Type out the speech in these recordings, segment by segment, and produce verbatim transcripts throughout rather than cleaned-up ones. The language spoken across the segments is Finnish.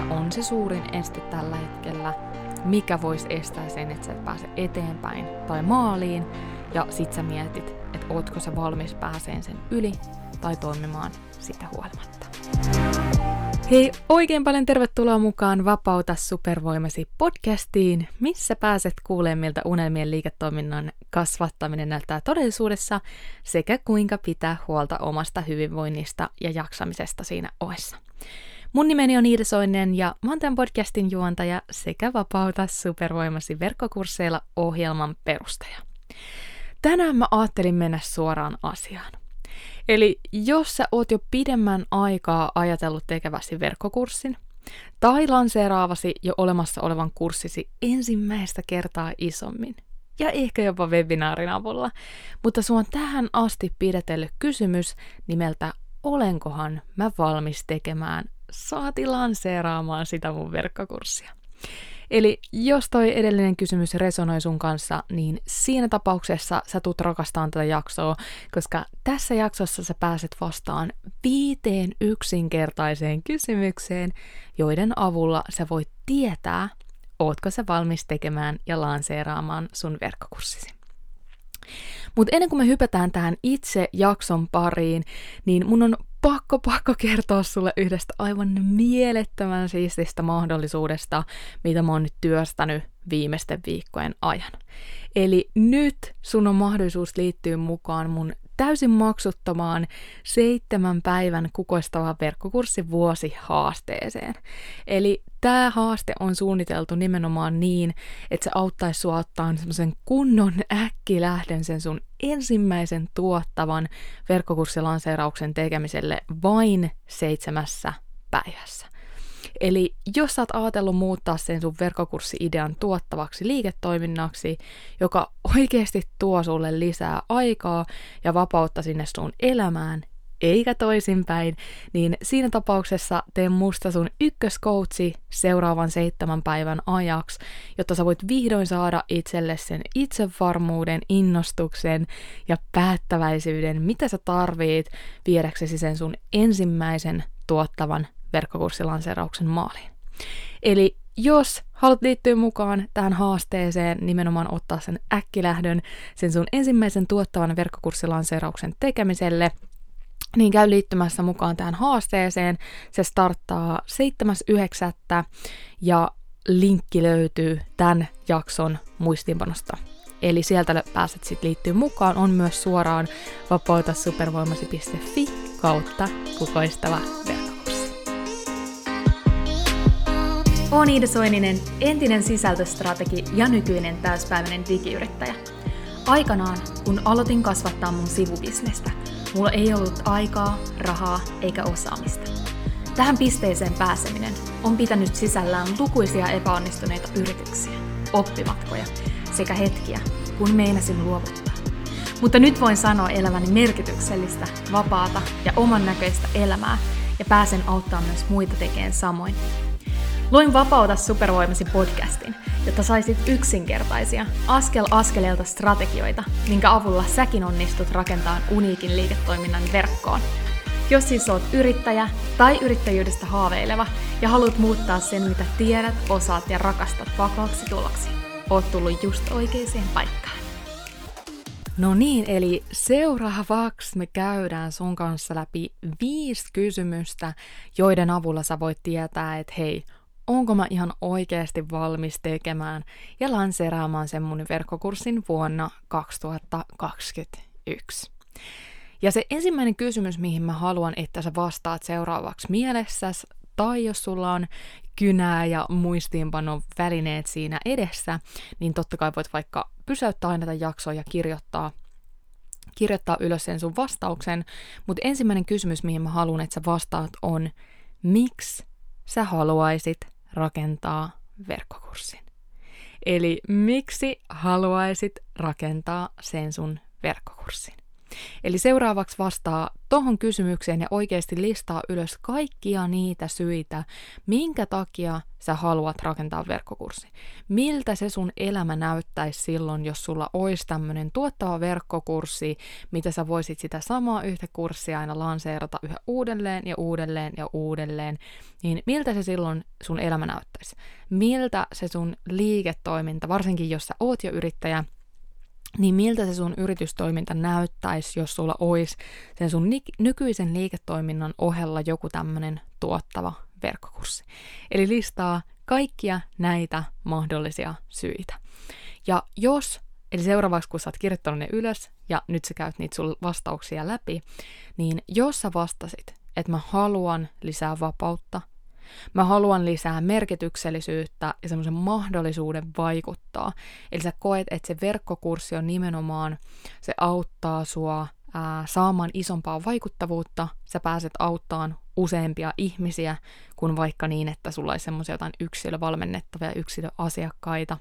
mikä on se suurin este tällä hetkellä, mikä voisi estää sen, että sä et pääse eteenpäin tai maaliin, ja sit sä mietit, että ootko sä valmis pääseen sen yli tai toimimaan sitä huolimatta. Hei, oikein paljon tervetuloa mukaan Vapauta supervoimasi podcastiin, missä pääset kuulemaan, miltä unelmien liiketoiminnan kasvattaminen näyttää todellisuudessa sekä kuinka pitää huolta omasta hyvinvoinnista ja jaksamisesta siinä ohessa. Mun nimeni on Iida Soininen ja mä oon tämän podcastin juontaja sekä Vapauta supervoimasi verkkokursseilla ohjelman perustaja. Tänään mä ajattelin mennä suoraan asiaan. Eli jos sä oot jo pidemmän aikaa ajatellut tekeväsi verkkokurssin, tai lanseeraavasi jo olemassa olevan kurssisi ensimmäistä kertaa isommin, ja ehkä jopa webinaarin avulla, mutta sua on tähän asti pidätellyt kysymys nimeltä olenkohan mä valmis tekemään, saati lanseeraamaan sitä mun verkkokurssia. Eli jos toi edellinen kysymys resonoi sun kanssa, niin siinä tapauksessa sä tulet rakastamaan tätä jaksoa, koska tässä jaksossa sä pääset vastaan viiteen yksinkertaiseen kysymykseen, joiden avulla sä voit tietää, ootko sä valmis tekemään ja lanseeraamaan sun verkkokurssisi. Mutta ennen kuin me hypätään tähän itse jakson pariin, niin mun on pakko, pakko kertoa sulle yhdestä aivan mielettömän siististä mahdollisuudesta, mitä mä oon nyt työstänyt viimeisten viikkojen ajan. Eli nyt sun on mahdollisuus liittyä mukaan mun täysin maksuttomaan seitsemän päivän kukoistavaan verkkokurssi vuosihaasteeseen. Eli tämä haaste on suunniteltu nimenomaan niin, että se auttaisi sua ottaan semmoisen kunnon äkkilähden sen sun ensimmäisen tuottavan verkkokurssilanseerauksen tekemiselle vain seitsemässä päivässä. Eli jos sä oot ajatellut muuttaa sen sun verkkokurssi-idean tuottavaksi liiketoiminnaksi, joka oikeasti tuo sulle lisää aikaa ja vapautta sinne sun elämään, eikä toisinpäin, niin siinä tapauksessa tee musta sun ykköskoutsi seuraavan seitsemän päivän ajaksi, jotta sä voit vihdoin saada itselle sen itsevarmuuden, innostuksen ja päättäväisyyden, mitä sä tarvit viedäksesi sen sun ensimmäisen tuottavan verkkokurssilanseerauksen maaliin. Eli jos haluat liittyä mukaan tähän haasteeseen, nimenomaan ottaa sen äkkilähdön sen sun ensimmäisen tuottavan verkkokurssilanseerauksen tekemiselle, niin käy liittymässä mukaan tähän haasteeseen. Se starttaa seitsemäs yhdeksättä ja linkki löytyy tämän jakson muistiinpanosta. Eli sieltä pääset sitten liittyä mukaan. On myös suoraan vapautasupervoimasi piste fi kautta kukoistava verkkokurssi. Olen Iida Soininen, entinen sisältöstrategi ja nykyinen täyspäiväinen digiyrittäjä. Aikanaan, kun aloitin kasvattaa mun sivubisnestä, mulla ei ollut aikaa, rahaa eikä osaamista. Tähän pisteeseen pääseminen on pitänyt sisällään lukuisia epäonnistuneita yrityksiä, oppimatkoja sekä hetkiä, kun meinasin luovuttaa. Mutta nyt voin sanoa eläväni merkityksellistä, vapaata ja oman näköistä elämää ja pääsen auttaa myös muita tekemään samoin. Luin Vapauta supervoimasi podcastin, jotta saisit yksinkertaisia, askel askeleelta strategioita, minkä avulla säkin onnistut rakentamaan uniikin liiketoiminnan verkkoon. Jos siis oot yrittäjä tai yrittäjyydestä haaveileva ja haluat muuttaa sen, mitä tiedät, osaat ja rakastat vakaaksi tuloksi, oot tullut just oikeaan paikkaan. No niin, eli seuraavaksi me käydään sun kanssa läpi viisi kysymystä, joiden avulla sä voit tietää, että hei, onko mä ihan oikeasti valmis tekemään ja lanseeraamaan sen mun verkkokurssin vuonna kaksituhattakaksikymmentäyksi. Ja se ensimmäinen kysymys, mihin mä haluan, että sä vastaat seuraavaksi mielessäsi, tai jos sulla on kynää ja muistiinpanon välineet siinä edessä, niin totta kai voit vaikka pysäyttää aina tämän jakson ja kirjoittaa, kirjoittaa ylös sen sun vastauksen. Mutta ensimmäinen kysymys, mihin mä haluan, että sä vastaat, on miksi sä haluaisit rakentaa verkkokurssin? Eli miksi haluaisit rakentaa sen sun verkkokurssin? Eli seuraavaksi vastaa tohon kysymykseen ja oikeasti listaa ylös kaikkia niitä syitä, minkä takia sä haluat rakentaa verkkokurssi. Miltä se sun elämä näyttäisi silloin, jos sulla olisi tämmöinen tuottava verkkokurssi, mitä sä voisit sitä samaa yhtä kurssia aina lanseerata yhä uudelleen ja uudelleen ja uudelleen, niin miltä se silloin sun elämä näyttäisi? Miltä se sun liiketoiminta, varsinkin jos sä oot jo yrittäjä, niin miltä se sun yritystoiminta näyttäisi, jos sulla olisi sen sun nykyisen liiketoiminnan ohella joku tämmöinen tuottava verkkokurssi. Eli listaa kaikkia näitä mahdollisia syitä. Ja jos, eli seuraavaksi kun sä oot kirjoittanut ne ylös, ja nyt sä käyt niitä sun vastauksia läpi, niin jos sä vastasit, että mä haluan lisää vapautta, mä haluan lisää merkityksellisyyttä ja semmoisen mahdollisuuden vaikuttaa. Eli sä koet, että se verkkokurssi on nimenomaan, se auttaa sua ää, saamaan isompaa vaikuttavuutta. Sä pääset auttamaan useampia ihmisiä kuin vaikka niin, että sulla olisi semmoisia jotain yksilövalmennettavia yksilöasiakkaita.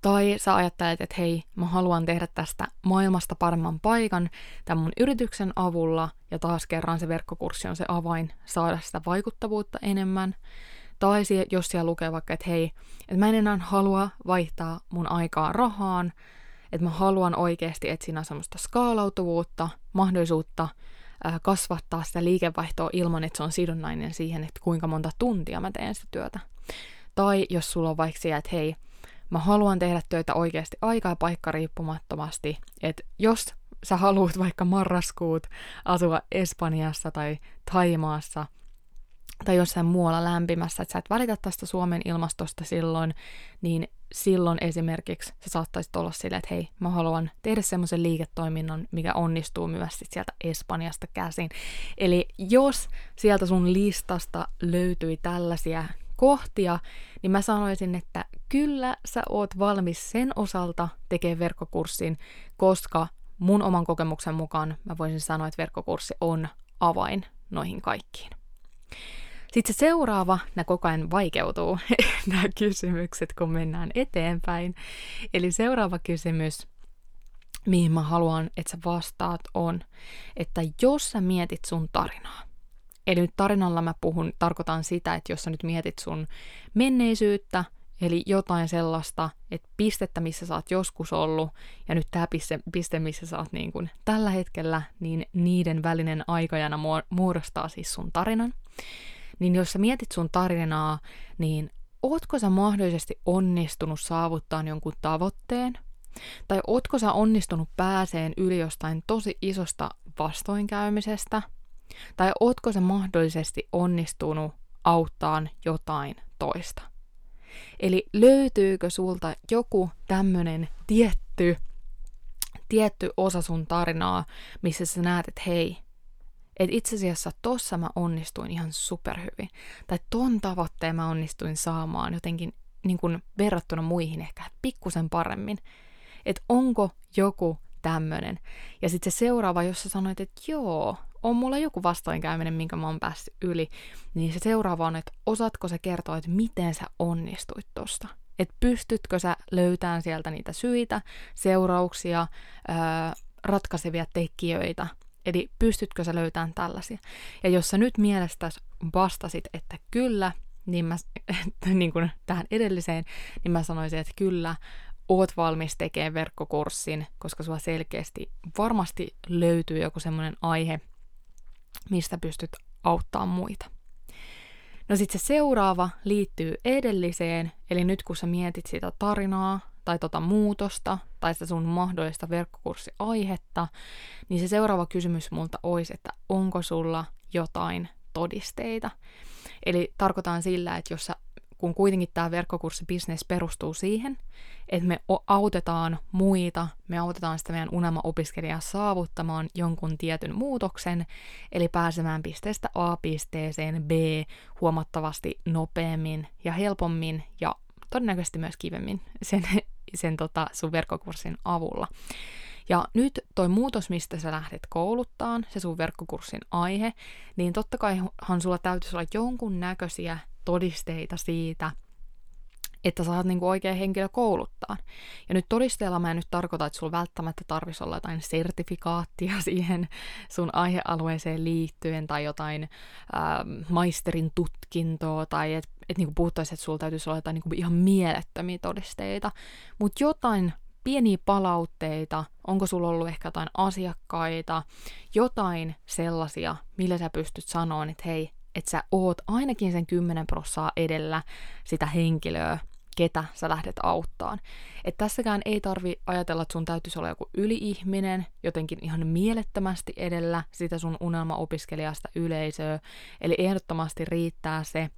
Tai sä ajattelet, että hei, mä haluan tehdä tästä maailmasta paremman paikan tämän mun yrityksen avulla, ja taas kerran se verkkokurssi on se avain saada sitä vaikuttavuutta enemmän. Tai jos siellä lukee vaikka, että hei, että mä en enää halua vaihtaa mun aikaa rahaan, että mä haluan oikeasti etsiä semmoista skaalautuvuutta, mahdollisuutta kasvattaa sitä liikevaihtoa ilman, että se on sidonnainen siihen, että kuinka monta tuntia mä teen sitä työtä. Tai jos sulla on vaikka siellä, että hei, mä haluan tehdä töitä oikeasti aika- ja paikkariippumattomasti, että jos sä haluat vaikka marraskuut asua Espanjassa tai Thaimaassa tai jossain muualla lämpimässä, että sä et välitä tästä Suomen ilmastosta silloin, niin silloin esimerkiksi sä saattaisit olla silleen, että hei, mä haluan tehdä semmoisen liiketoiminnan, mikä onnistuu myös sit sieltä Espanjasta käsin. Eli jos sieltä sun listasta löytyi tällaisia kohtia, niin mä sanoisin, että kyllä sä oot valmis sen osalta tekemään verkkokurssin, koska mun oman kokemuksen mukaan mä voisin sanoa, että verkkokurssi on avain noihin kaikkiin. Sitten se seuraava, nämä koko ajan vaikeutuu, nämä kysymykset, kun mennään eteenpäin. Eli seuraava kysymys, mihin mä haluan, että sä vastaat, on, että jos sä mietit sun tarinaa, eli nyt tarinalla mä puhun, tarkoitan sitä, että jos sä nyt mietit sun menneisyyttä, eli jotain sellaista, että pistettä, missä sä oot joskus ollut, ja nyt tää piste, missä sä oot niin kun tällä hetkellä, niin niiden välinen aikajana muodostaa siis sun tarinan. Niin jos sä mietit sun tarinaa, niin ootko sä mahdollisesti onnistunut saavuttamaan jonkun tavoitteen? Tai ootko sä onnistunut pääseen yli jostain tosi isosta vastoinkäymisestä? Tai ootko sä mahdollisesti onnistunut auttaan jotain toista? Eli löytyykö sulta joku tämmönen tietty, tietty osa sun tarinaa, missä sä näet, että hei, et itse asiassa tossa mä onnistuin ihan superhyvin. Tai ton tavoitteen mä onnistuin saamaan jotenkin niin kun verrattuna muihin ehkä pikkusen paremmin. Että onko joku tämmönen. Ja sitten se seuraava, jos sä sanoit, että joo, on mulla joku vastoinkäyminen, minkä mä oon päässyt yli, niin se seuraava on, että osaatko sä kertoa, että miten sä onnistuit tosta. Että pystytkö sä löytämään sieltä niitä syitä, seurauksia, ää, ratkaisevia tekijöitä. Eli pystytkö sä löytämään tällaisia. Ja jos sä nyt mielestäsi vastasit, että kyllä, niin mä, niin kuin tähän edelliseen, niin mä sanoisin, että kyllä, oot valmis tekemään verkkokurssin, koska sua selkeästi varmasti löytyy joku semmoinen aihe, mistä pystyt auttamaan muita. No sitten se seuraava liittyy edelliseen, eli nyt kun sä mietit sitä tarinaa, tai tota muutosta, tai sitä sun mahdollista verkkokurssiaihetta, niin se seuraava kysymys multa olisi, että onko sulla jotain todisteita. Eli tarkoitan sillä, että jos sä kun kuitenkin tämä verkkokurssibisnes perustuu siihen, että me autetaan muita, me autetaan sitä meidän unelmaopiskelijaa saavuttamaan jonkun tietyn muutoksen, eli pääsemään pisteestä A pisteeseen B huomattavasti nopeammin ja helpommin ja todennäköisesti myös kivemmin sen, sen tota sun verkkokurssin avulla. Ja nyt toi muutos, mistä sä lähdet kouluttaan, se sun verkkokurssin aihe, niin totta kaihan sulla täytyisi olla jonkun näköisiä todisteita siitä, että saat niinku oikein henkilö kouluttaa. Ja nyt todisteella mä en nyt tarkoita, että sulla välttämättä tarvitsisi olla jotain sertifikaattia siihen sun aihealueeseen liittyen tai jotain ää, maisterin tutkintoa tai että et niinku puhuttaisiin, että sulla täytyisi olla jotain niinku ihan mielettömiä todisteita, mutta jotain pieniä palautteita, onko sulla ollut ehkä jotain asiakkaita, jotain sellaisia, millä sä pystyt sanomaan, että hei, että sä oot ainakin sen kymmenen prosenttia edellä sitä henkilöä, ketä sä lähdet auttaan. Että tässäkään ei tarvi ajatella, että sun täytyisi olla joku yli-ihminen, jotenkin ihan mielettömästi edellä sitä sun unelmaopiskelijasta yleisöä. Eli ehdottomasti riittää se,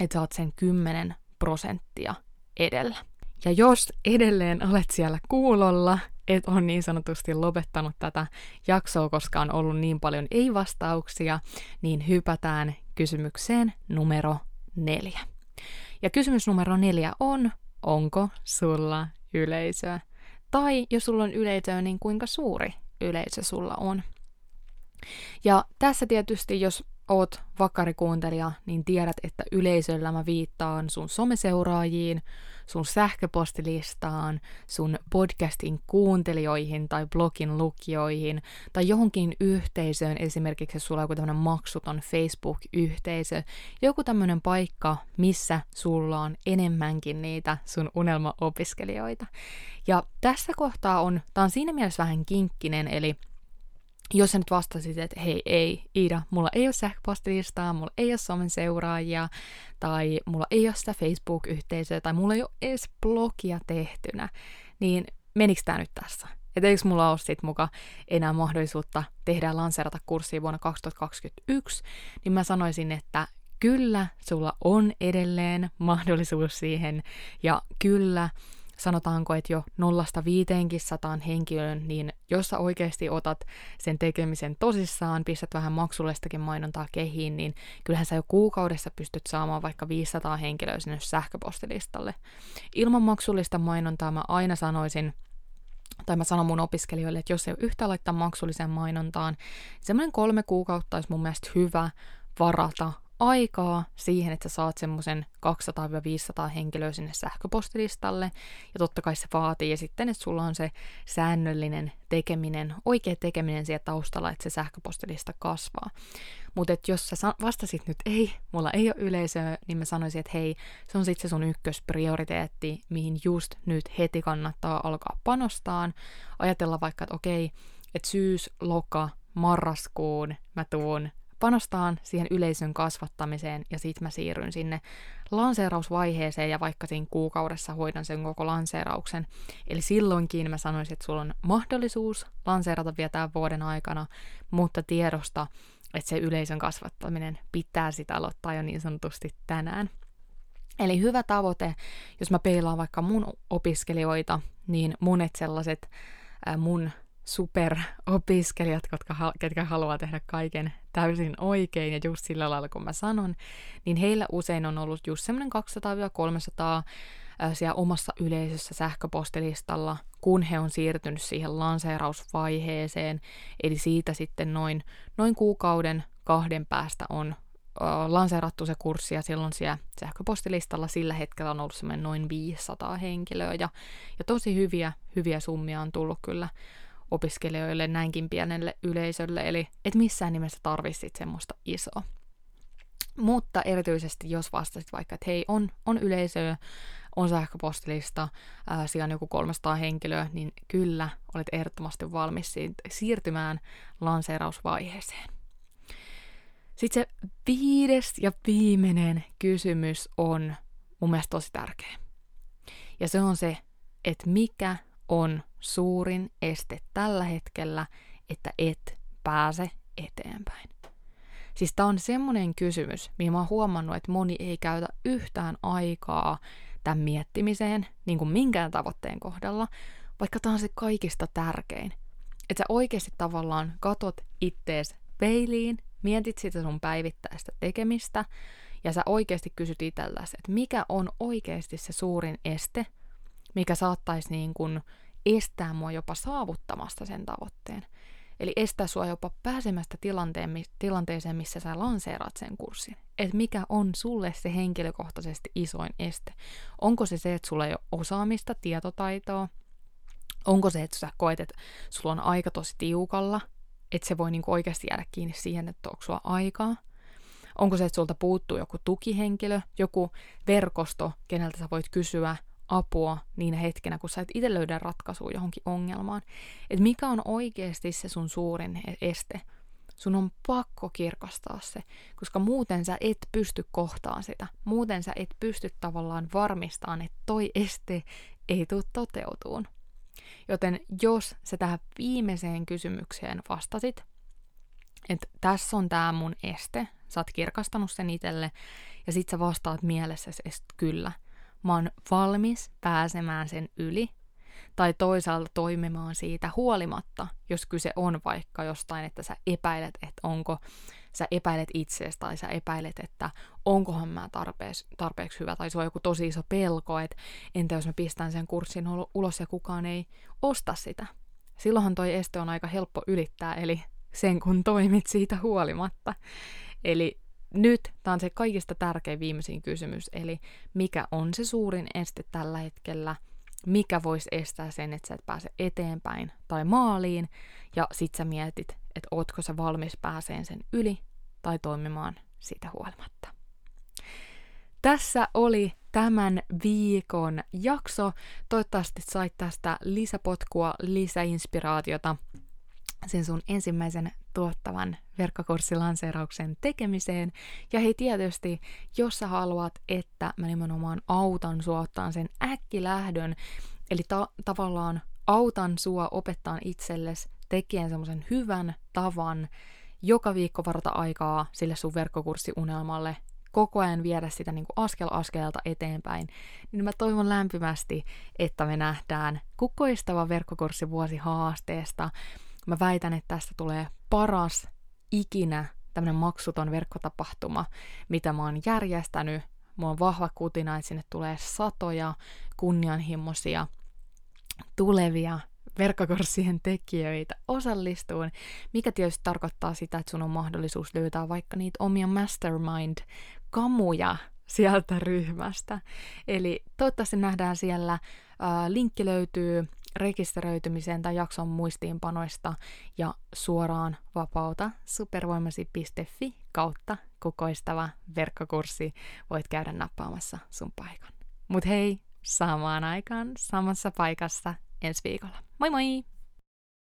että sä oot sen kymmenen prosenttia edellä. Ja jos edelleen olet siellä kuulolla, et ole niin sanotusti lopettanut tätä jaksoa, koska on ollut niin paljon ei-vastauksia, niin hypätään kysymykseen numero neljä. Ja kysymys numero neljä on, onko sulla yleisöä? Tai jos sulla on yleisöä, niin kuinka suuri yleisö sulla on? Ja tässä tietysti, jos oot vakkarikuuntelija, niin tiedät, että yleisöllä mä viittaan sun someseuraajiin, sun sähköpostilistaan, sun podcastin kuuntelijoihin tai blogin lukijoihin tai johonkin yhteisöön, esimerkiksi sulla on joku tämmönen maksuton Facebook-yhteisö, joku tämmönen paikka, missä sulla on enemmänkin niitä sun unelmaopiskelijoita. Ja tässä kohtaa on, tää on siinä mielessä vähän kinkkinen, eli jos sä nyt vastasit, että hei, ei, Iida, mulla ei ole sähköpostilistaa, mulla ei ole somen seuraajia, tai mulla ei ole sitä Facebook-yhteisöä, tai mulla ei ole edes blogia tehtynä, niin menikö tää nyt tässä? Että eikö mulla ole sit muka enää mahdollisuutta tehdä lanseerata kurssia vuonna kaksituhattakaksikymmentäyksi, niin mä sanoisin, että kyllä sulla on edelleen mahdollisuus siihen, ja kyllä sanotaanko, että jo nollasta viiteenkin sataan henkilöön, niin jos sä oikeasti otat sen tekemisen tosissaan, pistät vähän maksullistakin mainontaa kehiin, niin kyllähän sä jo kuukaudessa pystyt saamaan vaikka viisisataa henkilöä sinne sähköpostilistalle. Ilman maksullista mainontaa mä aina sanoisin, tai mä sanon mun opiskelijoille, että jos ei ole yhtään laittaa maksulliseen mainontaan, semmoinen kolme kuukautta olisi mun mielestä hyvä varata aikaa siihen, että sä saat semmoisen kaksisataa viisisataa henkilöä sinne sähköpostilistalle, ja totta kai se vaatii, ja sitten, että sulla on se säännöllinen tekeminen, oikea tekeminen siellä taustalla, että se sähköpostilista kasvaa. Mutta jos sä vastasit nyt, ei, mulla ei ole yleisöä, niin mä sanoisin, että hei, se on sitten se sun ykkösprioriteetti, mihin just nyt heti kannattaa alkaa panostaa, ajatella vaikka, että okei, että syys, loka, marraskuun mä tuun panostaan siihen yleisön kasvattamiseen ja sit mä siirryn sinne lanseerausvaiheeseen ja vaikka siinä kuukaudessa hoidan sen koko lanseerauksen. Eli silloinkin mä sanoisin, että sulla on mahdollisuus lanseerata vielä tämän vuoden aikana, mutta tiedosta, että se yleisön kasvattaminen pitää sit aloittaa jo niin sanotusti tänään. Eli hyvä tavoite, jos mä peilaan vaikka mun opiskelijoita, niin monet sellaiset äh, mun superopiskelijat, ketkä haluaa tehdä kaiken täysin oikein ja just sillä lailla, kun mä sanon, niin heillä usein on ollut just semmoinen kaksisataa kolmesataa siellä omassa yleisössä sähköpostilistalla, kun he on siirtynyt siihen lanseerausvaiheeseen, eli siitä sitten noin, noin kuukauden kahden päästä on lanseerattu se kurssi, ja silloin siellä sähköpostilistalla sillä hetkellä on ollut semmoinen noin viisisataa henkilöä, ja, ja tosi hyviä, hyviä summia on tullut kyllä opiskelijoille, näinkin pienelle yleisölle, eli et missään nimessä tarvitsit semmoista isoa. Mutta erityisesti, jos vastasit vaikka, että hei, on, on yleisöä, on sähköpostilista, ää, siellä on joku kolmesataa henkilöä, niin kyllä olet ehdottomasti valmis siirtymään lanseerausvaiheeseen. Sitten se viides ja viimeinen kysymys on mun mielestä tosi tärkeä. Ja se on se, että mikä on suurin este tällä hetkellä, että et pääse eteenpäin. Siis tää on semmonen kysymys, mihin mä oon huomannut, että moni ei käytä yhtään aikaa tämän miettimiseen, niin kuin minkään tavoitteen kohdalla, vaikka tää on se kaikista tärkein. Että sä oikeesti tavallaan katot ittees peiliin, mietit sitä sun päivittäistä tekemistä, ja sä oikeesti kysyt itseltäsi, että mikä on oikeesti se suurin este, mikä saattaisi niin kuin estää mua jopa saavuttamasta sen tavoitteen. Eli estää sua jopa pääsemästä tilanteeseen, missä sä lanseeraat sen kurssin. Että mikä on sulle se henkilökohtaisesti isoin este? Onko se se, että sulla ei ole osaamista, tietotaitoa? Onko se, että sä koet, että sulla on aika tosi tiukalla? Että se voi niinku oikeasti jäädä kiinni siihen, että onko sulla aikaa? Onko se, että sulta puuttuu joku tukihenkilö, joku verkosto, keneltä sä voit kysyä apua niinä hetkenä, kun sä et itse löydä ratkaisua johonkin ongelmaan. Että mikä on oikeasti se sun suurin este? Sun on pakko kirkastaa se, koska muuten sä et pysty kohtaan sitä. Muuten sä et pysty tavallaan varmistamaan, että toi este ei tule toteutuun. Joten jos sä tähän viimeiseen kysymykseen vastasit, että tässä on tää mun este, sä oot kirkastanut sen itselle, ja sit sä vastaat mielessäsi, että kyllä, mä oon valmis pääsemään sen yli, tai toisaalta toimimaan siitä huolimatta, jos kyse on vaikka jostain, että sä epäilet, että onko, sä epäilet itseäsi, tai sä epäilet, että onkohan mä tarpeeksi, tarpeeksi hyvä, tai se on joku tosi iso pelko, että entä jos mä pistän sen kurssin ulos ja kukaan ei osta sitä. Silloinhan toi este on aika helppo ylittää, eli sen kun toimit siitä huolimatta. Eli nyt tämä on se kaikista tärkein viimeisin kysymys, eli mikä on se suurin este tällä hetkellä, mikä voisi estää sen, että sä et pääse eteenpäin tai maaliin, ja sit sä mietit, että ootko sä valmis pääseen sen yli tai toimimaan siitä huolimatta. Tässä oli tämän viikon jakso. Toivottavasti sait tästä lisäpotkua, lisäinspiraatiota sen sun ensimmäisen tuottavan verkkokurssilanseerauksen tekemiseen. Ja hei, tietysti, jos sä haluat, että mä nimenomaan autan sua ottaan sen äkkilähdön, eli ta- tavallaan autan sua opettaan itsellesi tekemään semmoisen hyvän tavan joka viikko varata aikaa sille sun verkkokurssiunelmalle, koko ajan viedä sitä niin kuin askel askeleelta eteenpäin, niin mä toivon lämpimästi, että me nähdään kukoistava verkkokurssivuosi haasteesta. Mä väitän, että tästä tulee paras ikinä tämmönen maksuton verkkotapahtuma, mitä mä oon järjestänyt. Mulla on vahva kutina, että sinne tulee satoja kunnianhimoisia tulevia verkkokurssien tekijöitä osallistuun, mikä tietysti tarkoittaa sitä, että sun on mahdollisuus löytää vaikka niitä omia mastermind-kamuja sieltä ryhmästä. Eli toivottavasti nähdään siellä. Linkki löytyy rekisteröitymiseen tai jakson muistiinpanoista ja suoraan vapauta supervoimasi piste fi kautta kukoistava verkkokurssi. Voit käydä nappaamassa sun paikan. Mut hei, samaan aikaan, samassa paikassa ensi viikolla. Moi moi!